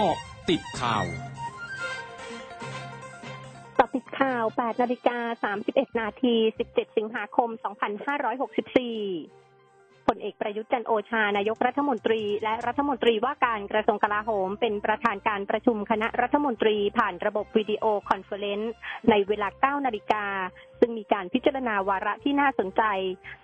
เกาะติดข่าว8 นาฬิกา 31 นาที 17 สิงหาคม 2564 พลเอกประยุทธ์จันทร์โอชานายกรัฐมนตรีและรัฐมนตรีว่าการกระทรวงกลาโหมเป็นประธานการประชุมคณะรัฐมนตรีผ่านระบบวิดีโอคอนเฟอเรนซ์ในเวลา 9 นาฬิกาซึ่งมีการพิจารณาวาระที่น่าสนใจ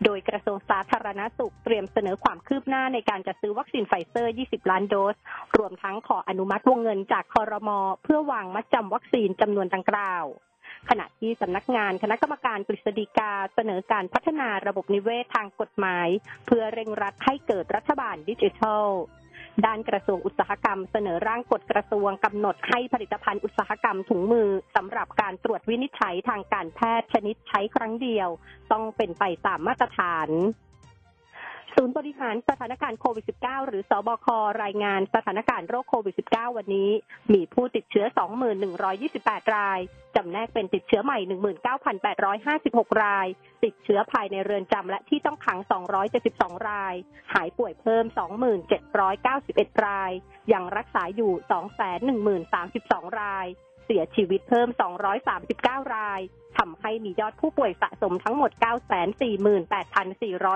โดยกระทรวงสาธารณสุขเตรียมเสนอความคืบหน้าในการจัดซื้อวัคซีนไฟเซอร์ 20 ล้านโดสรวมทั้งขออนุมัติวงเงินจากครม.เพื่อวางมัดจำวัคซีนจำนวนดังกล่าวขณะที่สำนักงานคณะกรรมการกฤษฎีกาเสนอการพัฒนาระบบนิเวศทางกฎหมายเพื่อเร่งรัดให้เกิดรัฐบาลดิจิทัลด้านกระทรวงอุตสาหกรรมเสนอร่างกฎกระทรวงกำหนดให้ผลิตภัณฑ์อุตสาหกรรมถุงมือสำหรับการตรวจวินิจฉัยทางการแพทย์ชนิดใช้ครั้งเดียวต้องเป็นไปตามมาตรฐานศูนย์บริหารสถานการณ์โควิด -19 หรือสบค.รายงานสถานการณ์โรคโควิด -19 วันนี้มีผู้ติดเชื้อ 21,128 รายจำแนกเป็นติดเชื้อใหม่ 19,856 รายติดเชื้อภายในเรือนจำและที่ต้องขัง272รายหายป่วยเพิ่ม 27,91 รายยังรักษาอยู่ 210,032 รายเสียชีวิตเพิ่ม239รายทำให้มียอดผู้ป่วยสะสมทั้งหมด 948,442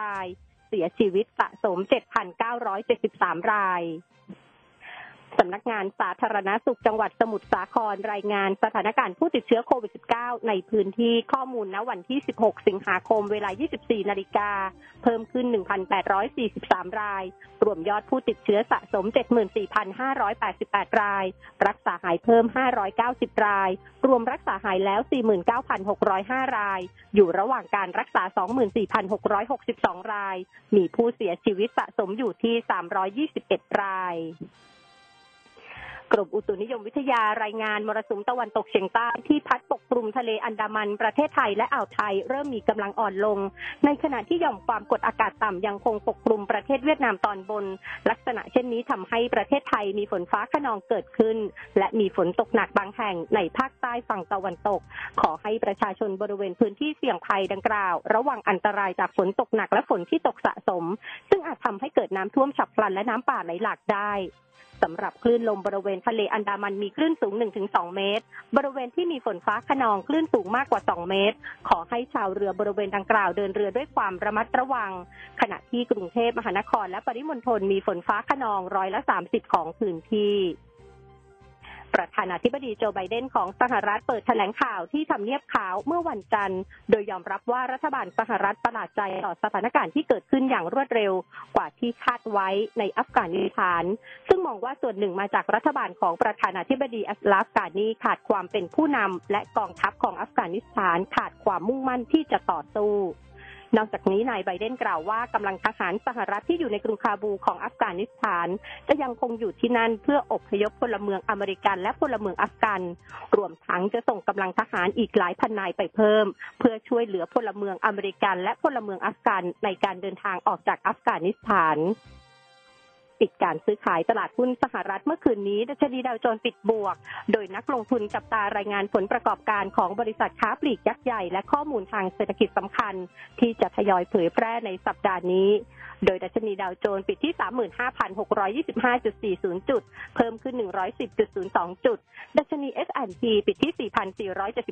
รายเสียชีวิตสะสม 7,973 รายสำนักงานสาธารณสุขจังหวัดสมุทรสาครรายงานสถานการณ์ผู้ติดเชื้อโควิด -19 ในพื้นที่ข้อมูลณวันที่16สิงหาคมเวลา 24 นาฬิกาเพิ่มขึ้น 1,843 รายรวมยอดผู้ติดเชื้อสะสม 74,588 รายรักษาหายเพิ่ม590รายรวมรักษาหายแล้ว 49,605 รายอยู่ระหว่างการรักษา 24,662 รายมีผู้เสียชีวิตสะสมอยู่ที่321รายกรมอุตุนิยมวิทยารายงานมรสุมตะวันตกเฉียงใต้ที่พัดปกคลุมทะเลอันดามันประเทศไทยและอ่าวไทยเริ่มมีกำลังอ่อนลงในขณะที่หย่อมความกดอากาศต่ำยังคงปกคลุมประเทศเวียดนามตอนบนลักษณะเช่นนี้ทำให้ประเทศไทยมีฝนฟ้าคะนองเกิดขึ้นและมีฝนตกหนักบางแห่งในภาคใต้ฝั่งตะวันตกขอให้ประชาชนบริเวณพื้นที่เสี่ยงภัยดังกล่าวระวังอันตรายจากฝนตกหนักและฝนที่ตกสะสมซึ่งอาจทำให้เกิดน้ำท่วมฉับพลันและน้ำป่าไหลหลากได้สำหรับคลื่นลมบริเวณทะเลอันดามันมีคลื่นสูง 1-2 เมตรบริเวณที่มีฝนฟ้าคะนองคลื่นสูงมากกว่า2เมตรขอให้ชาวเรือบริเวณดังกล่าวเดินเรือด้วยความระมัดระวังขณะที่กรุงเทพมหานครและปริมณฑลมีฝนฟ้าคะนองร้อยละ30ของพื้นที่ประธานาธิบดีโจไบเดนของสหรัฐเปิดแถลงข่าวที่ทำเนียบขาวเมื่อวันจันทร์โดยยอมรับว่ารัฐบาลสหรัฐประหลาดใจต่อสถานการณ์ที่เกิดขึ้นอย่างรวดเร็วกว่าที่คาดไว้ในอัฟกานิสถานซึ่งมองว่าส่วนหนึ่งมาจากรัฐบาลของประธานาธิบดีอัสราฟกานีขาดความเป็นผู้นำและกองทัพของอัฟกานิสถานขาดความมุ่งมั่นที่จะต่อสู้นอกจากนี้นายไบเดนกล่าวว่ากำลังทหารสหรัฐที่อยู่ในกรุงคาบูของอัฟกานิสถานจะยังคงอยู่ที่นั่นเพื่ออพยพพลเมืองอเมริกันและพลเมืองอัฟกันรวมทั้งจะส่งกำลังทหารอีกหลายพันนายไปเพิ่มเพื่อช่วยเหลือพลเมืองอเมริกันและพลเมืองอัฟกันในการเดินทางออกจากอัฟกานิสถานปิดการซื้อขายตลาดหุ้นสหรัฐเมื่อคืนนี้ดัชนีดาวโจนส์ปิดบวกโดยนักลงทุนจับตารายงานผลประกอบการของบริษัทค้าปลีกยักษ์ใหญ่และข้อมูลทางเศรษฐกิจสำคัญที่จะทยอยเผยแพร่ในสัปดาห์นี้โดยดัชนีดาวโจนส์ปิดที่ 35,625.40 จุดเพิ่มขึ้น 110.02 จุดดัชนี S&P ปิดที่ 4,479.71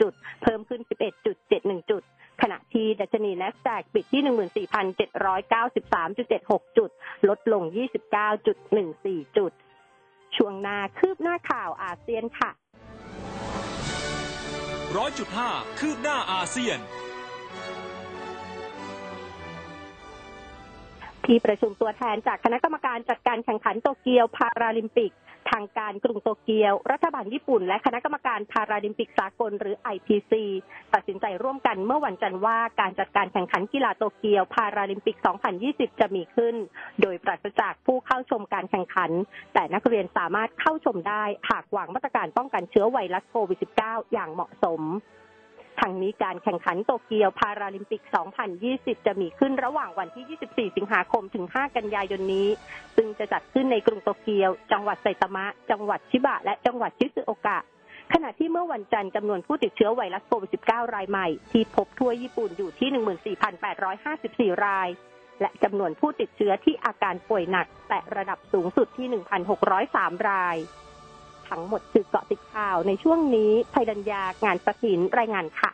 จุดเพิ่มขึ้น 11.71 จุดขณะที่ดัชนี Nasdaq ปิดที่ 14,793.76 จุดลดลง 29.14 จุดช่วงหน้าคืบหน้าข่าวอาเซียนค่ะ 100.5 คืบหน้าอาเซียนที่ประชุมตัวแทนจากคณะกรรมการจัดการแข่งขันโตเกียวพาราลิมปิกทางการกรุงโตเกียวรัฐบาลญี่ปุ่นและคณะกรรมการพาราลิมปิกสากลหรือ IPC ตัดสินใจร่วมกันเมื่อวันจันทร์ว่าการจัดการแข่งขันกีฬาโตเกียวพาราลิมปิก 2020 จะมีขึ้นโดยปราศจากผู้เข้าชมการแข่งขันแต่นักเรียนสามารถเข้าชมได้หากวางมาตรการป้องกันเชื้อไวรัสโควิด -19 อย่างเหมาะสมทั้งนี้การแข่งขันโตเกียวพาราลิมปิก 2020 จะมีขึ้นระหว่างวันที่ 24 สิงหาคมถึง 5 กันยายนนี้ซึ่งจะจัดขึ้นในกรุงโตเกียวจังหวัดไซตามะจังหวัดชิบะและจังหวัดชิซุโอกะขณะที่เมื่อวันจันทร์จำนวนผู้ติดเชื้อไวรัสโควิด -19 รายใหม่ที่พบทั่วญี่ปุ่นอยู่ที่ 14,854 ราย และจำนวนผู้ติดเชื้อที่อาการป่วยหนักแตะระดับสูงสุดที่ 1,603 รายทั้งหมดคือเกาะติดข่าวในช่วงนี้ภัยดัญญางานประสินรายงานค่ะ